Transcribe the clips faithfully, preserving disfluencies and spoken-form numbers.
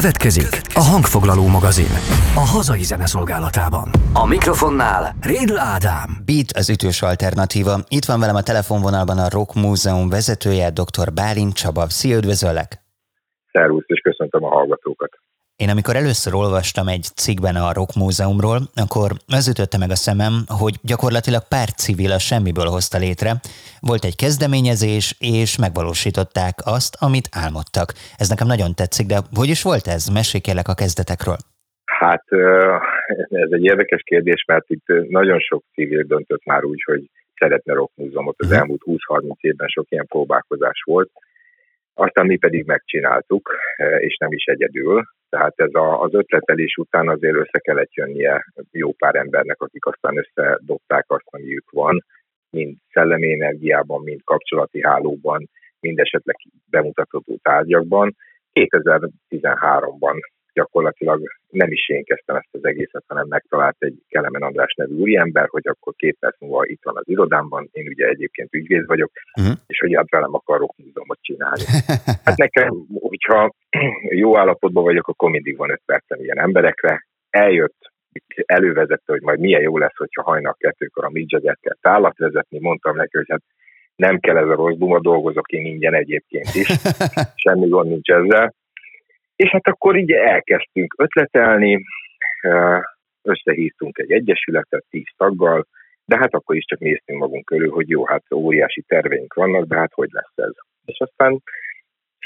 Következik a Hangfoglaló magazin a hazai zeneszolgálatában. A mikrofonnál Riedl Ádám. Beat az ütős alternatíva. Itt van velem a telefonvonalban a Rock Múzeum vezetője, doktor Bálint Csaba. Szia, üdvözöllek! Szervusz, és köszöntöm a hallgatókat! Én amikor először olvastam egy cikkben a Rock Múzeumról, akkor az ütötte meg a szemem, hogy gyakorlatilag pár civil a semmiből hozta létre. Volt egy kezdeményezés, és megvalósították azt, amit álmodtak. Ez nekem nagyon tetszik, de hogy is volt ez? Mesélj kérlek a kezdetekről. Hát ez egy érdekes kérdés, mert itt nagyon sok civil döntött már úgy, hogy szeretne Rock Múzeumot. Az elmúlt húsz-harminc évben sok ilyen próbálkozás volt. Aztán mi pedig megcsináltuk, és nem is egyedül. Tehát ez a, az ötletelés után azért össze kellett jönnie jó pár embernek, akik aztán összedobták azt, amiük van, mind szellemi energiában, mind kapcsolati hálóban, mind esetleg bemutatható tárgyakban. kétezer-tizenháromban gyakorlatilag nem is én kezdtem ezt az egészet, hanem megtalált egy Kelemen András nevű úriember, hogy akkor két perc múlva itt van az irodámban, én ugye egyébként ügyvéd vagyok, uh-huh. és hogy hát velem akarok múzeumot csinálni. Hát nekem, hogyha jó állapotban vagyok, akkor mindig van öt percem ilyen emberekre. Eljött, elővezette, hogy majd milyen jó lesz, hogyha hajnal kettőkor a Midget-et kell tálat vezetni. Mondtam neki, hogy hát nem kell ez a rossz duma, dolgozok én ingyen egyébként is. Semmi gond nincs ezzel. És hát akkor így elkezdtünk ötletelni, összehívtunk egy egyesületet tíz taggal, de hát akkor is csak néztünk magunk körül, hogy jó, hát óriási terveink vannak, de hát hogy lesz ez. És aztán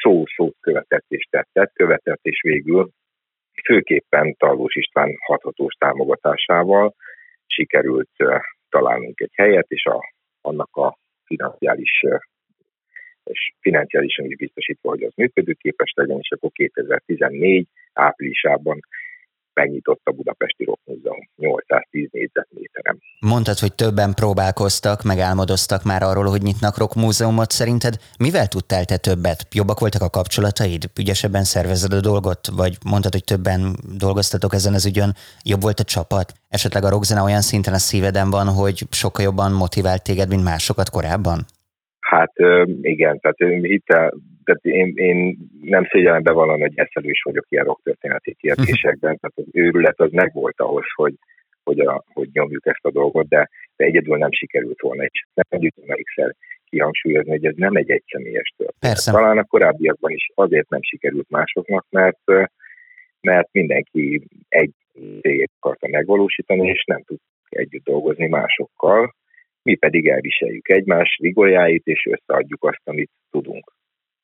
szó-szót követett és tettet, követett és végül főképpen Tallós István hathatós támogatásával sikerült találnunk egy helyet, és a, annak a financiális és financiálisan is biztosítva, hogy az működőképes legyen, és akkor kétezer-tizennégy áprilisában megnyitott a Budapesti Rock Múzeum nyolcszáztíz négyzetméteren. Mondtad, hogy többen próbálkoztak, megálmodoztak már arról, hogy nyitnak Rock Múzeumot. Szerinted mivel tudtál te többet? Jobbak voltak a kapcsolataid? Ügyesebben szervezed a dolgot? Vagy mondtad, hogy többen dolgoztatok ezen az ügyön? Jobb volt a csapat? Esetleg a rockzene olyan szinten a szíveden van, hogy sokkal jobban motivált téged, mint másokat korábban? Hát igen, tehát én hittem, tehát én, én nem szégyellem bevallani, hogy eszelős vagyok ilyen rocktörténeti kérdésekben, tehát az őrület az megvolt ahhoz, hogy, hogy, a, hogy nyomjuk ezt a dolgot, de, de egyedül nem sikerült volna, és nem gyűjtöm egyszer kihangsúlyozni, hogy ez nem egy egyszemélyes történet. Persze. Talán a korábbiakban is azért nem sikerült másoknak, mert, mert mindenki egy céljét akarta megvalósítani, és nem tud együtt dolgozni másokkal. Mi pedig elviseljük egymás rigolyáit, és összeadjuk azt, amit tudunk.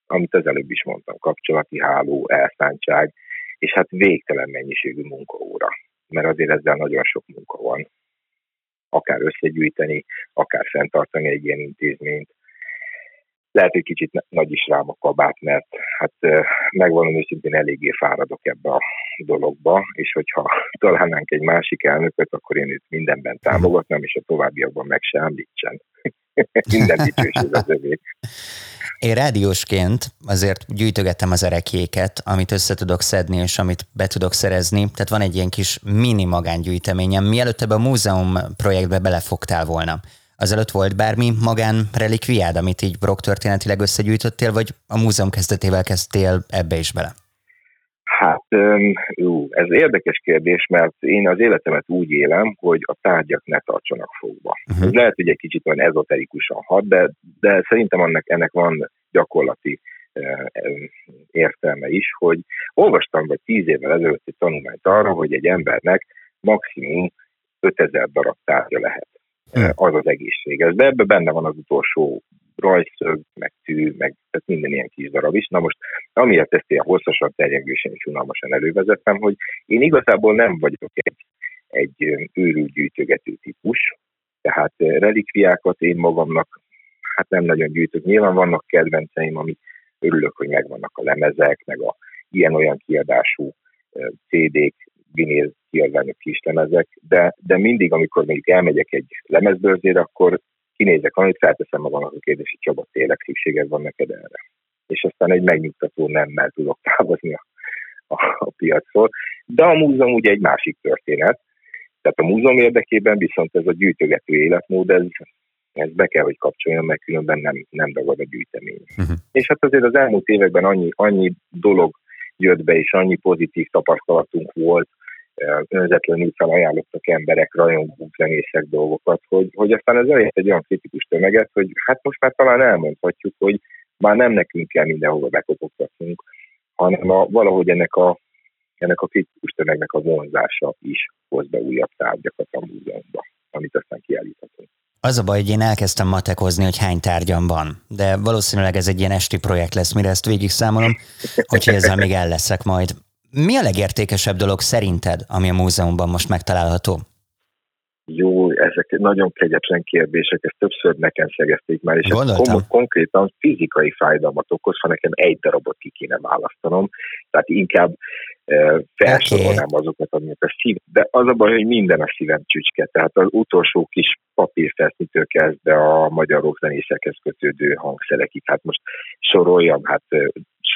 Amit az előbb is mondtam, kapcsolati háló, elszántság, és hát végtelen mennyiségű munkaóra. Mert azért ezzel nagyon sok munka van. Akár összegyűjteni, akár fenntartani egy ilyen intézményt. Lehet, hogy kicsit nagy is rám a kabát, mert hát megvallom őszintén eléggé fáradok ebbe a dologba, és hogyha találnánk egy másik elnököt, akkor én őt mindenben támogatnám, és a továbbiakban meg se említsen. Minden dicsőség az övé. Én rádiósként azért gyűjtögettem az erekéket, amit össze tudok szedni, és amit be tudok szerezni. Tehát van egy ilyen kis mini magángyűjteményem, mielőtt ebbe a múzeum projektbe belefogtál volna. Azelőtt volt bármi magán relikviád, amit így rocktörténetileg összegyűjtöttél, vagy a múzeum kezdetével kezdtél ebbe is bele? Hát, jó, ez érdekes kérdés, mert én az életemet úgy élem, hogy a tárgyak ne tartsanak fogva. Uh-huh. Ez lehet, hogy egy kicsit olyan ezoterikusan hat, de, de szerintem annak, ennek van gyakorlati eh, értelme is, hogy olvastam vagy tíz évvel ezelőtt egy tanulmányt arra, hogy egy embernek maximum ötezer darab tárgya lehet. Az az egészséges. De ebben benne van az utolsó rajszög, meg tű, meg tehát minden ilyen kis darab is. Na most, amiért ezt ilyen hosszasan, terjengősen és unalmasan elővezettem, hogy én igazából nem vagyok egy, egy őrült gyűjtögető típus, tehát relikviákat én magamnak hát nem nagyon gyűjtök. Nyilván vannak kedvenceim, amit örülök, hogy megvannak a lemezek, meg a ilyen-olyan kiadású cé dék, vinél kiadványok, kislemezek, de, de mindig, amikor mondjuk elmegyek egy lemezbőrzére, akkor kinézek valamit, felteszem magamnak a kérdést, hogy Csaba, tényleg szükséged van neked erre. És aztán egy megnyugtató nemmel tudok távozni a, a, a piacról. De a múzeum ugye egy másik történet. Tehát a múzeum érdekében viszont ez a gyűjtögető életmód, ez, ez be kell, hogy kapcsoljon, mert különben nem, nem dagad a gyűjtemény. Uh-huh. És hát azért az elmúlt években annyi, annyi dolog jött be, és annyi pozitív tapasztalatunk volt, önzetlenül felajánlottak emberek, rajongók, zenészek dolgokat, hogy, hogy aztán ez elért egy olyan kritikus tömeget, hogy hát most már talán elmondhatjuk, hogy már nem nekünk kell mindenhova bekopogtatnunk, hanem a, valahogy ennek a, ennek a kritikus tömegnek a vonzása is hoz be újabb tárgyakat a múzeumban, amit aztán kiállíthatunk. Az a baj, hogy én elkezdtem matekozni, hogy hány tárgyam van, de valószínűleg ez egy ilyen esti projekt lesz, mire ezt végigszámolom, hogyha ezzel még el leszek majd. Mi a legértékesebb dolog szerinted, ami a múzeumban most megtalálható? Jó, ezek nagyon kegyetlen kérdések, ezt többször nekem szegezték már, és ez kom- konkrétan fizikai fájdalmat okoz, ha nekem egy darabot ki kéne választanom, tehát inkább eh, felsorolnám okay. azokat, amik a szív, de az a baj, hogy minden a szívem csücske, tehát az utolsó kis papírfesznitől kezdve a magyar rockzenészekhez kötődő hangszerekig, hát most soroljam, hát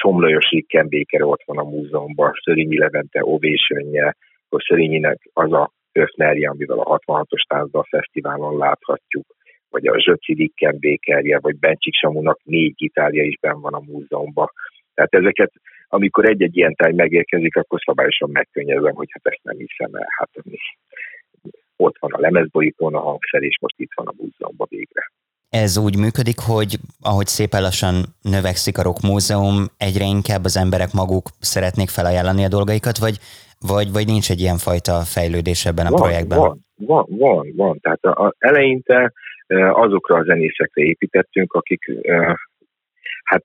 Somlajosig Ken Béker ott van a múzeumban, Szörényi Levente Ovation-je, akkor Szörényinek az a Höfnerje, amivel a hatvanhatos táncdal fesztiválon láthatjuk, vagy a Zsöci Ken Békerje, vagy Bencsik Samunak négy gitárja is benn van a múzeumban. Tehát ezeket, amikor egy-egy ilyen tárgy megérkezik, akkor szabályosan megkönnyezem, hogy hát ezt nem hiszem el. Hát ott van a lemezborítón a hangszer, és most itt van a múzeumban végre. Ez úgy működik, hogy ahogy szépen lassan növekszik a Rock Múzeum, egyre inkább az emberek maguk szeretnék felajánlani a dolgaikat, vagy, vagy, vagy nincs egy ilyenfajta fejlődés ebben a van, projektben? Van, van, van, van. Tehát a, a, eleinte azokra a zenészekre építettünk, akik, e, hát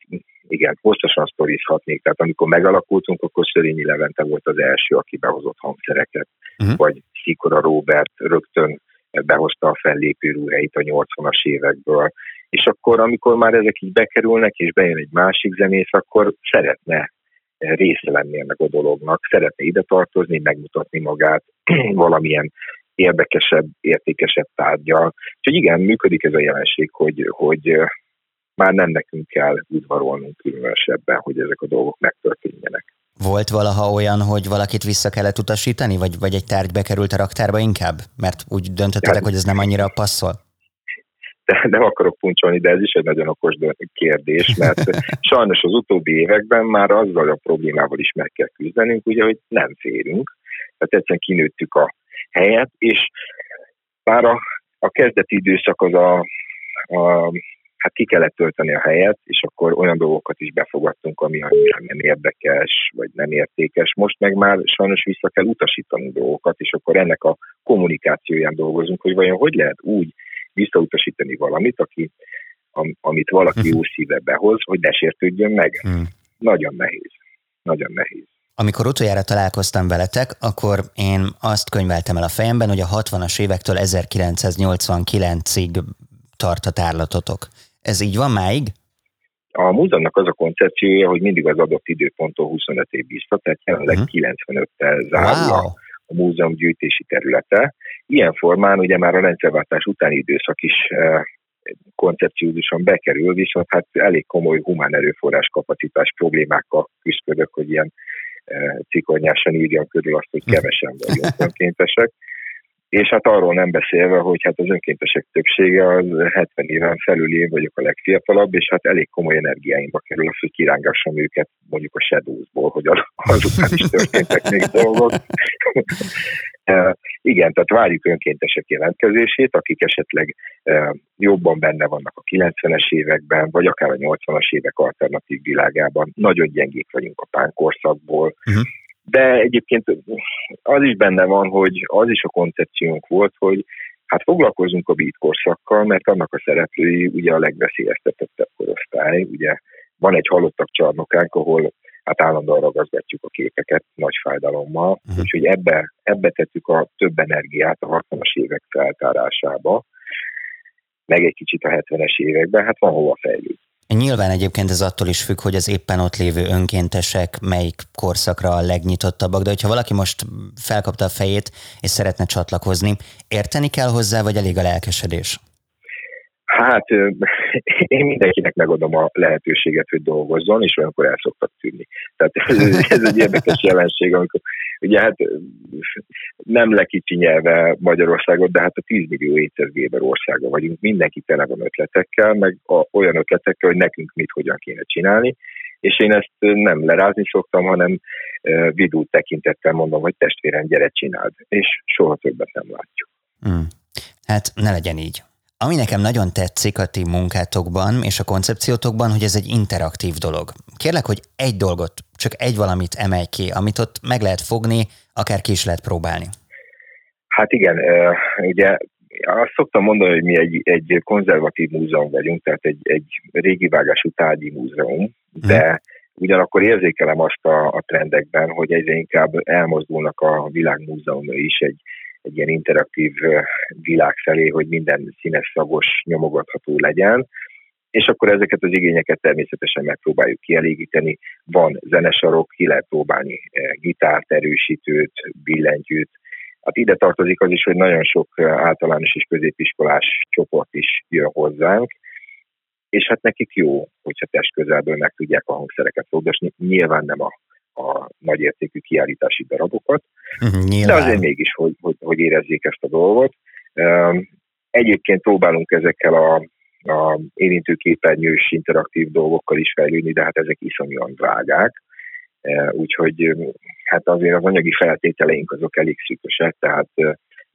igen, hosszasan sztorizhatnék, tehát amikor megalakultunk, akkor Szörényi Levente volt az első, aki behozott hangszereket, uh-huh. vagy Szikora Róbert rögtön behozta a fellépő rúhelyit a nyolcvanas évekből, és akkor, amikor már ezek így bekerülnek, és bejön egy másik zenész, akkor szeretne része lenni ennek a dolognak, szeretne ide tartozni, megmutatni magát valamilyen érdekesebb, értékesebb tárgyal. Úgyhogy igen, működik ez a jelenség, hogy, hogy már nem nekünk kell udvarolnunk különösebben, hogy ezek a dolgok megtörténjenek. Volt valaha olyan, hogy valakit vissza kellett utasítani, vagy, vagy egy tárgy bekerült a raktárba inkább? Mert úgy döntöttetek, hogy ez nem annyira passzol? De nem akarok puncsolni, de ez is egy nagyon okos kérdés, mert sajnos az utóbbi években már azzal a problémával is meg kell küzdenünk, ugye, hogy nem férünk. Tehát egyszerűen kinőttük a helyet, és bár a, a kezdeti időszak az a... a hát ki kellett tölteni a helyet, és akkor olyan dolgokat is befogadtunk, ami nem érdekes, vagy nem értékes. Most meg már sajnos vissza kell utasítani dolgokat, és akkor ennek a kommunikációján dolgozunk, hogy vajon hogy lehet úgy visszautasítani valamit, aki, am, amit valaki jó szíve behoz, hogy ne sértődjön meg. Hmm. Nagyon nehéz. Nagyon nehéz. Amikor utoljára találkoztam veletek, akkor én azt könyveltem el a fejemben, hogy a hatvanas évektől ezerkilencszáznyolcvankilencig tart a tárlatotok. Ez így van máig? A múzeumnak az a koncepciója, hogy mindig az adott időponttól huszonöt év vissza, tehát jelenleg uh-huh. kilencvenöttel zárul wow. a múzeum gyűjtési területe. Ilyen formán ugye már a rendszerváltás utáni időszak is eh, koncepciózusan bekerül, viszont hát elég komoly humán erőforrás kapacitás problémákkal küzdök, hogy ilyen eh, cikornyásan írjam körül azt, hogy kevesen vagyunk önkéntesek. És hát arról nem beszélve, hogy hát az önkéntesek többsége az hetven éven felül, én vagyok a legfiatalabb, és hát elég komoly energiáimba kerül az, hogy kirángassam őket mondjuk a Shadowsból, hogy azután is történtek még dolgok. Igen, tehát várjuk önkéntesek jelentkezését, akik esetleg jobban benne vannak a kilencvenes években, vagy akár a nyolcvanas évek alternatív világában. Nagyon gyengék vagyunk a pánkorszakból. Uh-huh. De egyébként az is benne van, hogy az is a koncepciónk volt, hogy hát foglalkozunk a beat korszakkal, mert annak a szereplői ugye a legveszélyeztetettebb korosztály. Ugye van egy halottak csarnokánk, ahol hát állandóan ragaszgatjuk a képeket nagy fájdalommal, mm. úgyhogy ebbe, ebbe tettük a több energiát a hatvanas évek feltárásába, meg egy kicsit a hetvenes években, hát van hova fejlődni. Nyilván egyébként ez attól is függ, hogy az éppen ott lévő önkéntesek melyik korszakra a legnyitottabbak, de hogyha valaki most felkapta a fejét és szeretne csatlakozni, érteni kell hozzá, vagy elég a lelkesedés? Hát én mindenkinek megadom a lehetőséget, hogy dolgozzon, és olyankor el szoktak tűnni. Tehát ez, ez egy érdekes jelenség, amikor ugye hát nem lekicsinyelve Magyarországot, de hát a tíz millió hétszáz Weber országa vagyunk, mindenki tele van ötletekkel, meg a, olyan ötletekkel, hogy nekünk mit, hogyan kéne csinálni, és én ezt nem lerázni szoktam, hanem vidú tekintettel mondom, hogy testvérem, gyere, csináld, és soha többet nem látjuk. Hmm. Hát ne legyen így. Ami nekem nagyon tetszik a ti munkátokban és a koncepciótokban, hogy ez egy interaktív dolog. Kérlek, hogy egy dolgot, csak egy valamit emelj ki, amit ott meg lehet fogni, akár ki is lehet próbálni. Hát igen, ugye azt szoktam mondani, hogy mi egy, egy konzervatív múzeum vagyunk, tehát egy, egy régi vágású tárgyi múzeum, de hmm. ugyanakkor érzékelem azt a, a trendekben, hogy egyre inkább elmozdulnak a világ múzeumai is egy, egy ilyen interaktív világ felé, hogy minden színes, szagos, nyomogatható legyen, és akkor ezeket az igényeket természetesen megpróbáljuk kielégíteni. Van zenesarok, ki lehet próbálni gitárt, erősítőt, billentyűt. Hát ide tartozik az is, hogy nagyon sok általános és középiskolás csoport is jön hozzánk, és hát nekik jó, hogyha testközelből meg tudják a hangszereket fogdosni. Nyilván nem a, a nagyértékű kiállítási darabokat, nyilván. De azért mégis, hogy, hogy, hogy érezzék ezt a dolgot. Egyébként próbálunk ezekkel a, a érintőképernyős interaktív dolgokkal is fejlődni, de hát ezek iszonyúan drágák. Úgyhogy hát azért az anyagi feltételeink azok elég szűkösek, tehát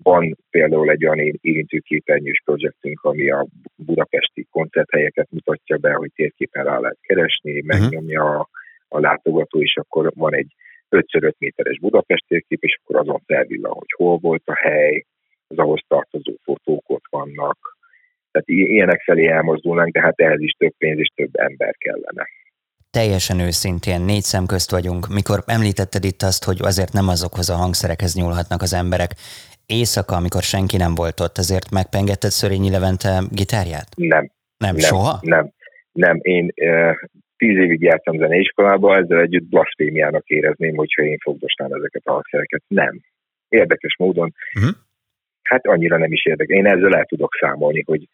van például egy olyan érintőképernyős projektünk, ami a budapesti koncerthelyeket mutatja be, hogy térképen rá lehet keresni, megnyomja a, a látogató, és akkor van egy ötször öt méteres Budapest térkép, és akkor azon felvillan, hogy hol volt a hely, az ahhoz tartozó fotók ott vannak. Tehát ilyenek felé elmozdulnánk, de hát ehhez is több pénz és több ember kellene. Teljesen őszintén, négy szem közt vagyunk. Mikor említetted itt azt, hogy azért nem azokhoz a hangszerekhez nyúlhatnak az emberek, éjszaka, amikor senki nem volt ott, azért megpengetted Szörényi Levente gitárját? Nem. Nem, nem soha? Nem, nem. Én eh, tíz évig jártam zeneiskolába, ezzel együtt blaszfémiának érezném, hogyha én fogdosnám ezeket a hangszereket. Nem. Érdekes módon. Uh-huh. Hát annyira nem is érdekes. Én ezzel el tudok számolni, hogy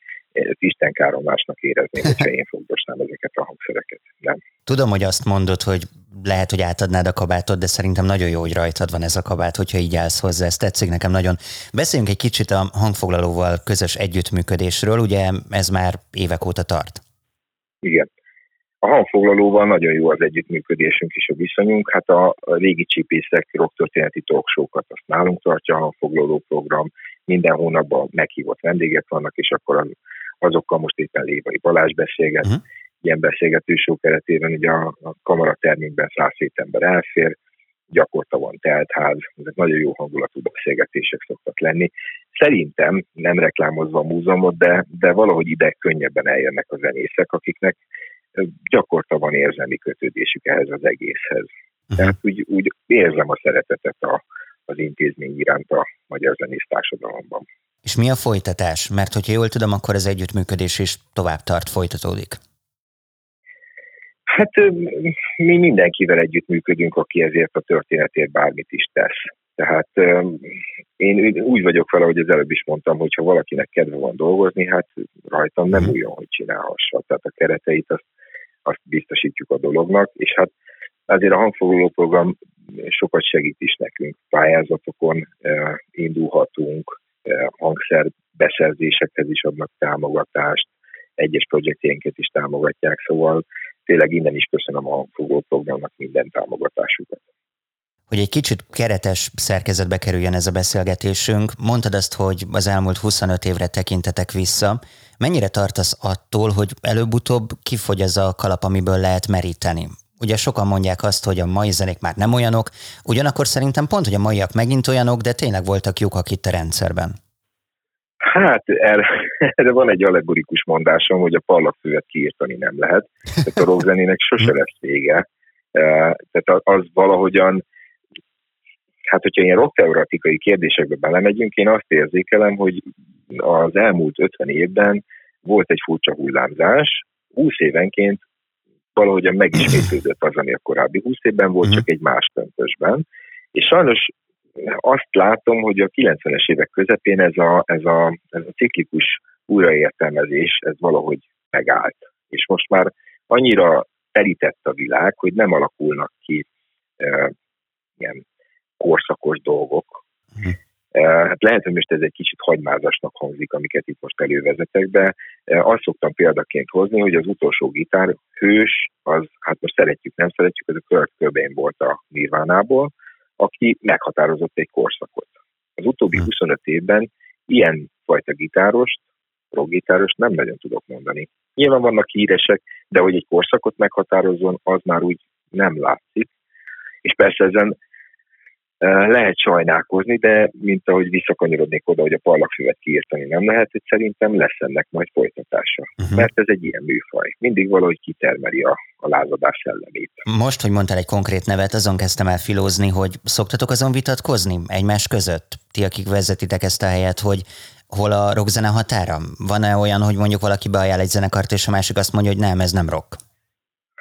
istenkáromlásnak érezném, hogyha én fogdosnám ezeket a hangszereket. Nem. Tudom, hogy azt mondod, hogy lehet, hogy átadnád a kabátod, de szerintem nagyon jó, hogy rajtad van ez a kabát, hogyha így állsz hozzá. Ez tetszik nekem nagyon. Beszéljünk egy kicsit a hangfoglalóval közös együttműködésről, ugye ez már évek óta tart. Igen. A hangfoglalóval nagyon jó az együttműködésünk és a viszonyunk. Hát a régi csipészek rocktörténeti talk show-kat azt nálunk tartja a hangfoglaló program. Minden hónapban meghívott vendégek vannak, és akkor az, azokkal most éppen Lévai Balázs beszélget. Uh-huh. Ilyen beszélgetősó keretében ugye a, a kamaratermünkben százhét ember elfér, gyakorta van teltház, ezek nagyon jó hangulatú beszélgetések szoktak lenni. Szerintem, nem reklámozva a múzeumot, de, de valahogy ide könnyebben eljönnek a zenészek, akiknek gyakorta van érzelmi kötődésük ehhez az egészhez. Uh-huh. Tehát úgy, úgy érzem a szeretetet a az intézmény iránt a magyar zenész társadalomban. És mi a folytatás? Mert hogyha jól tudom, akkor az együttműködés is tovább tart, folytatódik. Hát mi mindenkivel együttműködünk, aki ezért a történetért bármit is tesz. Tehát én úgy vagyok vele, hogy az előbb is mondtam, hogy ha valakinek kedve van dolgozni, hát rajtam nem hmm. újon, hogy csinálhassa. Tehát a kereteit azt, azt biztosítjuk a dolognak, és hát azért a hangfoglaló program sokat segít is nekünk. Pályázatokon eh, indulhatunk, eh, hangszerbeszerzésekhez is adnak támogatást, egyes projektjénket is támogatják, szóval tényleg innen is köszönöm a hangfoglaló programnak minden támogatásukat. Hogy egy kicsit keretes szerkezetbe kerüljön ez a beszélgetésünk, mondtad azt, hogy az elmúlt huszonöt évre tekintetek vissza. Mennyire tartasz attól, hogy előbb-utóbb kifogy az a kalap, amiből lehet meríteni? Ugye sokan mondják azt, hogy a mai zenék már nem olyanok, ugyanakkor szerintem pont, hogy a maiak megint olyanok, de tényleg voltak lyukak itt a rendszerben. Hát erre, erre van egy allegorikus mondásom, hogy a pallagfüvet kiirtani nem lehet. Tehát a rockzenének sose lesz vége. Tehát az valahogyan, hát hogyha ilyen rockteoretikai kérdésekbe belemegyünk, én azt érzékelem, hogy az elmúlt ötven évben volt egy furcsa hullámzás, húsz évenként valahogyan megismétlődött az, ami a korábbi húsz évben volt, csak egy más köntösben. És sajnos azt látom, hogy a kilencvenes évek közepén ez a, ez a, ez a ciklikus újraértelmezés, ez valahogy megállt. És most már annyira telített a világ, hogy nem alakulnak ki e, ilyen korszakos dolgok. Hát lehet, hogy most ez egy kicsit hagymázasnak hangzik, amiket itt most elővezetek, de azt szoktam példaként hozni, hogy az utolsó gitár hős, az, hát most szeretjük, nem szeretjük, az a Kurt Cobain volt a Nirvánából, aki meghatározott egy korszakot. Az utóbbi huszonöt évben ilyen fajta gitárost, rockgitárost nem nagyon tudok mondani. Nyilván vannak híresek, de hogy egy korszakot meghatározzon, az már úgy nem látszik. És persze ezen lehet sajnálkozni, de mint ahogy visszakanyarodnék oda, hogy a parlagfüvet kiirtani nem lehet, hogy szerintem lesz ennek majd folytatása. Uh-huh. Mert ez egy ilyen műfaj. Mindig valahogy kitermeli a, a lázadás szellemét. Most, hogy mondtál egy konkrét nevet, azon kezdtem el filózni, hogy szoktatok azon vitatkozni egymás között? Ti, akik vezetitek ezt a helyet, hogy hol a rockzene határa? Van-e olyan, hogy mondjuk valaki beajánl egy zenekart, és a másik azt mondja, hogy nem, ez nem rock?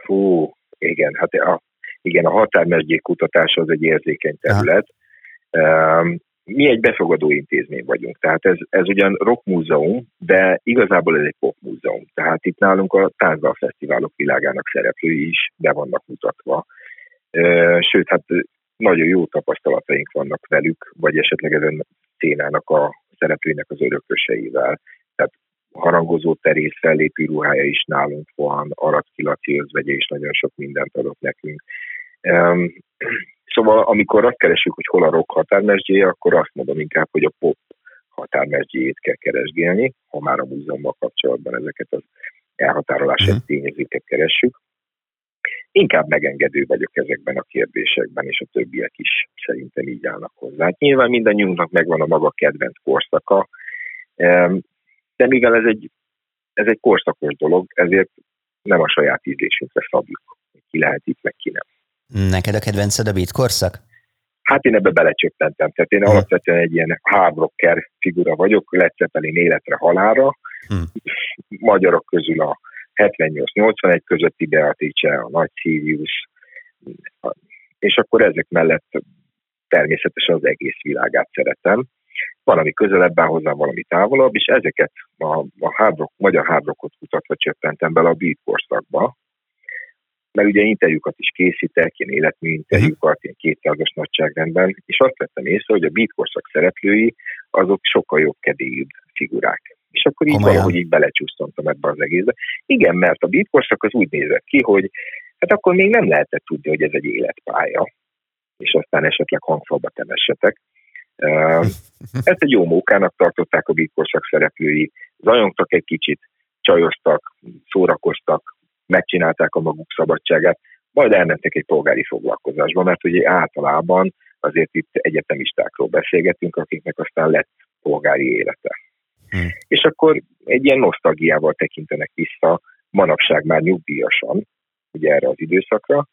Hú, igen, hát a Igen, a határmesdjék kutatása az egy érzékeny terület. Um, mi egy befogadó intézmény vagyunk, tehát ez, ez ugyan rockmúzeum, de igazából ez egy popmúzeum. Tehát itt nálunk a táncdal fesztiválok világának szereplői is be vannak mutatva. Uh, sőt, hát nagyon jó tapasztalataink vannak velük, vagy esetleg ezen szénának a szereplőinek az örököseivel. Tehát Harangozó Terész fellépő ruhája is nálunk van, Aracki Laci özvegye is nagyon sok mindent adott nekünk. Um, szóval amikor azt keresünk, hogy hol a rock határmesdjéje, akkor azt mondom inkább, hogy a pop határmesdjéjét kell keresgélni, ha már a múzeummal kapcsolatban ezeket az elhatárolási mm. tényezőket keressük. Inkább megengedő vagyok ezekben a kérdésekben, és a többiek is szerintem így állnak hozzá. Hát nyilván mindannyiunknak megvan a maga kedvenc korszaka, um, de mivel ez egy, ez egy korszakos dolog, ezért nem a saját ízlésünkre szabjuk, ki lehet itt, meg ki nem. Neked a kedvenced a beat korszak? Hát én ebbe belecsöppentem, tehát én hmm. alapvetően egy ilyen hard rocker figura vagyok, Led Zeppelin életre halálra, hmm. magyarok közül a hetvennyolc nyolcvanegy közötti Beatrice, a Nagy Sirius, és akkor ezek mellett természetesen az egész világát szeretem. Valami közelebb áll hozzám, valami távolabb, és ezeket a, a hard rock, magyar hard rockot kutatva csöppentem bele a beat korszakba. Mert ugye interjúkat is készítek, ilyen életmű interjúkat, ilyen kétszázas nagyságrendben, és azt vettem észre, hogy a beat korszak szereplői azok sokkal jobb kedélyűbb figurák. És akkor így Amolyan. valahogy így belecsúsztam ebbe az egészbe. Igen, mert a beat korszak az úgy nézett ki, hogy hát akkor még nem lehetett tudni, hogy ez egy életpálya, és aztán esetleg hangfalba temessetek. Ezt egy jó mókának tartották a beat korszak szereplői, zajongtak egy kicsit, csajoztak, szórakoztak, megcsinálták a maguk szabadságát, majd elmentek egy polgári foglalkozásba, mert ugye általában azért itt egyetemistákról beszélgetünk, akiknek aztán lett polgári élete. Hmm. És akkor egy ilyen nosztalgiával tekintenek vissza, manapság már nyugdíjasan, ugye erre az időszakra,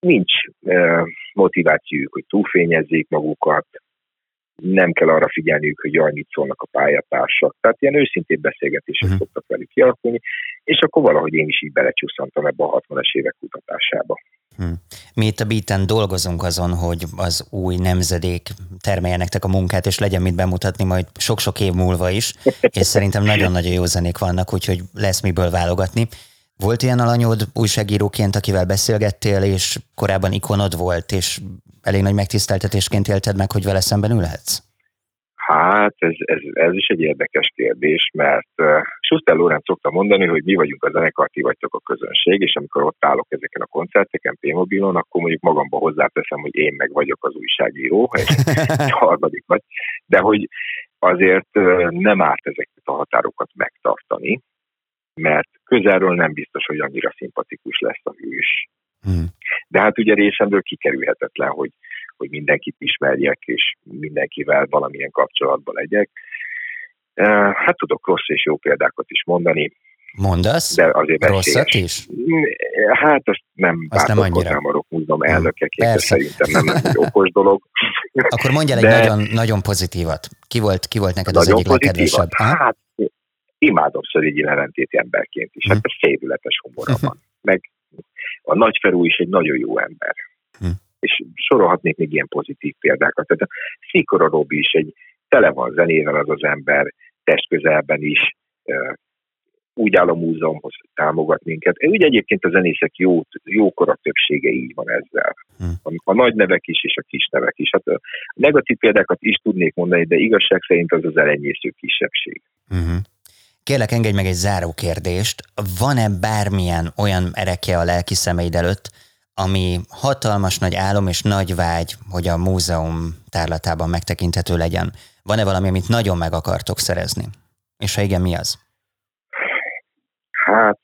nincs eh, motivációjuk, hogy túlfényezzék magukat, nem kell arra figyelniük, hogy jaj, mit szólnak a pályatársak. Tehát ilyen őszintén beszélgetések uh-huh. szoktak velük kialakulni, és akkor valahogy én is így belecsúszantam ebbe a hatvanas évek kutatásába. Hmm. Mi itt a Beaten dolgozunk azon, hogy az új nemzedék termelje nektek a munkát, és legyen mit bemutatni majd sok-sok év múlva is, és szerintem nagyon-nagyon jó zenék vannak, úgyhogy lesz miből válogatni. Volt ilyen alanyod újságíróként, akivel beszélgettél, és korábban ikonod volt, és elég nagy megtiszteltetésként élted meg, hogy vele szemben ülhetsz? Hát, ez, ez, ez is egy érdekes kérdés, mert uh, Schuster Lóránt szokta mondani, hogy mi vagyunk a zenekar, ti vagytok a közönség, és amikor ott állok ezeken a koncerteken, P-mobilon, akkor mondjuk magamba hozzáteszem, hogy én meg vagyok az újságíró, és harmadik vagy, de hogy azért uh, nem árt ezeket a határokat megtartani, mert közelről nem biztos, hogy annyira szimpatikus lesz a hős. Hmm. De hát ugye részemről kikerülhetetlen, hogy, hogy mindenkit ismerjek, és mindenkivel valamilyen kapcsolatban legyek. Hát tudok rossz és jó példákat is mondani. Mondasz? De azért rosszat is? Hát azt nem bátorkodnám a rockmúzeum elnökeként, szerintem nem egy okos dolog. Akkor mondjál egy de... nagyon, nagyon pozitívat. Ki volt, ki volt neked nagyon az egyik legkedvesebb? Hát imádom Szörigyi Leventéti emberként is. Hát hmm. a szédületes humora van. Meg a Nagyferú is egy nagyon jó ember. Hmm. És sorolhatnék még ilyen pozitív példákat. Tehát a Szikora Robi is egy tele van zenével az az ember, testközelben is, úgy áll a múzeumhoz, hogy támogat minket. Úgy egyébként a zenészek jó, jókora többsége így van ezzel. A, a nagy nevek is, és a kis nevek is. Hát a negatív példákat is tudnék mondani, de igazság szerint az az elenyésző kisebbség. Uh-huh. Kérlek, engedj meg egy záró kérdést. Van-e bármilyen olyan erekje a lelki szemeid előtt, ami hatalmas nagy álom és nagy vágy, hogy a múzeum tárlatában megtekinthető legyen? Van-e valami, amit nagyon meg akartok szerezni? És ha igen, mi az? Hát,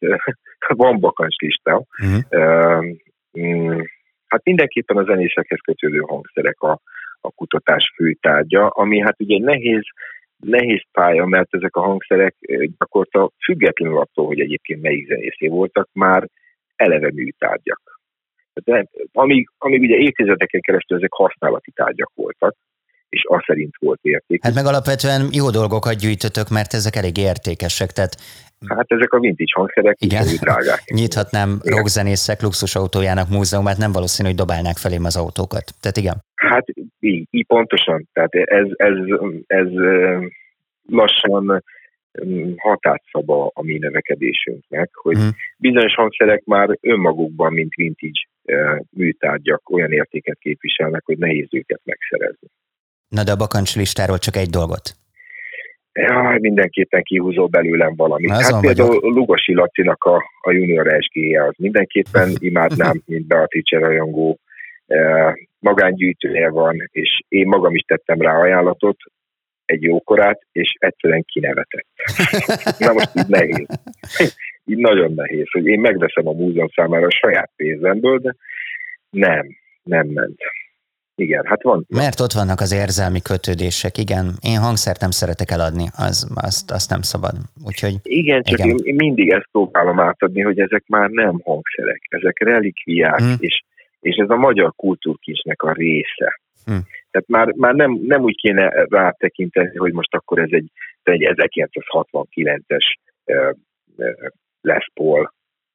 van bakancslistám. Uh-huh. Hát mindenképpen a zenésekhez kötődő hangszerek a, a kutatás főtárgya, ami hát ugye nehéz, nehéz pálya, mert ezek a hangszerek gyakorta függetlenül attól, hogy egyébként melyik zenészé voltak, már eleve műtárgyak. De, amíg, amíg ugye évtizedeken keresztül ezek használati tárgyak voltak, és az szerint volt érték. Hát meg alapvetően jó dolgokat gyűjtötök, mert ezek elég értékesek, tehát... Hát ezek a vintage hangszerek, igen, drágák. Nyithatnám rockzenészek luxusautójának múzeumát, nem valószínű, hogy dobálnák felém az autókat. Tehát igen. Hát így, így pontosan. Tehát ez, ez, ez lassan határt szab a, a mi növekedésünknek, hogy hmm. bizonyos hangszerek már önmagukban, mint vintage műtárgyak olyan értéket képviselnek, hogy nehéz őket megszerezni. Na de a bakancslistáról csak egy dolgot. Ja, mindenképpen kihúzol belőlem valamit. Hát például Lugosi Lacinak a, a junior es gé-je az mindenképpen imádnám, mint Beatrice rajongó. Magángyűjtője van, és én magam is tettem rá ajánlatot, egy jókorát, és egyszerűen kinevetett. Na most így nehéz. Így nagyon nehéz, hogy én megveszem a múzeum számára a saját pénzemből, de nem, nem ment. Igen, hát van. Mert ott vannak az érzelmi kötődések, igen. Én hangszert nem szeretek eladni, az, azt, azt nem szabad. Úgyhogy, igen, csak igen. Én, én mindig ezt próbálom átadni, hogy ezek már nem hangszerek, ezek relikviák, hmm. és, és ez a magyar kultúrkincsnek a része. Hmm. Tehát már, már nem, nem úgy kéne rátekinteni, hogy most akkor ez egy, egy ezerkilencszázhatvankilences eh, eh, Les Paul,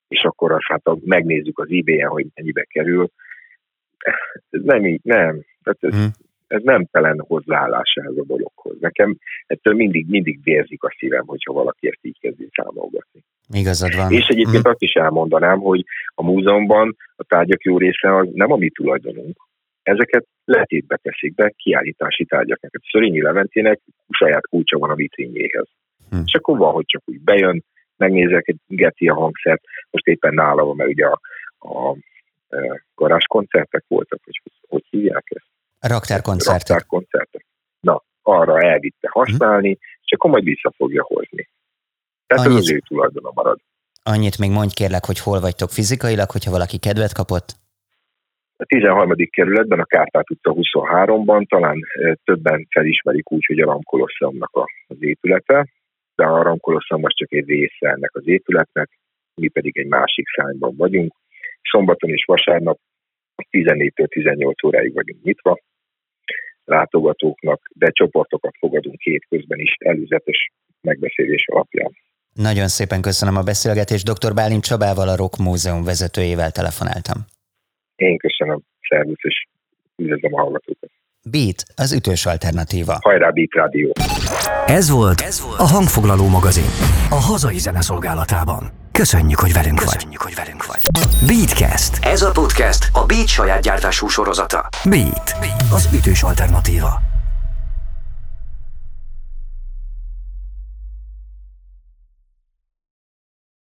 és akkor azt hát megnézzük az eBay-en, hogy mennyibe kerül. Ez nem így, nem. Ez, hmm. ez nem telen hozzáállás ez a dologhoz. Nekem ettől mindig, mindig vérzik a szívem, hogyha valaki ezt így kezdi számolgatni. Igazad van. És egyébként hmm. azt is elmondanám, hogy a múzeumban a tárgyak jó része az nem a mi tulajdonunk. Ezeket letétbe teszik be, kiállítási tárgyaknak. Szörényi Leventének saját kulcsa van a vitrínjéhez. Hmm. És akkor van, hogy csak úgy bejön, megnézegeti a hangszert. Most éppen nála van, mert ugye a, a garázskoncertek voltak, hogy hogy hívják ezt? Raktárkoncertek. Raktárkoncertek. Na, arra elvitte használni, mm. és akkor majd vissza fogja hozni. Tehát annyit, ez az ő tulajdona marad. Annyit még mondj kérlek, hogy hol vagytok fizikailag, hogyha valaki kedvet kapott? A tizenharmadik kerületben, a Kárpát utca huszonháromban, talán többen felismerik úgy, hogy a Ram Kolosseumnak az épülete, de a Ram Kolosseum az csak egy része ennek az épületnek, mi pedig egy másik szárnyban vagyunk. Szombaton és vasárnap tizennégytől tizennyolc óráig vagyunk nyitva látogatóknak, de csoportokat fogadunk hétközben is előzetes megbeszélés alapján. Nagyon szépen köszönöm a beszélgetést. doktor Bálint Csabával, a Rock Múzeum vezetőjével telefonáltam. Én köszönöm, szervusz, és üdvözlöm a hallgatókat. Beat, az ütős alternatíva. Hajrá, Beat Rádió! Ez volt, Ez volt a Hangfoglaló magazin a hazai zeneszolgálatában. Köszönjük, hogy velünk Köszönjük, vagy. Hogy velünk vagy. Beatcast. Ez a podcast a Beat saját gyártású sorozata. Beat, Beat. Az ütős alternatíva.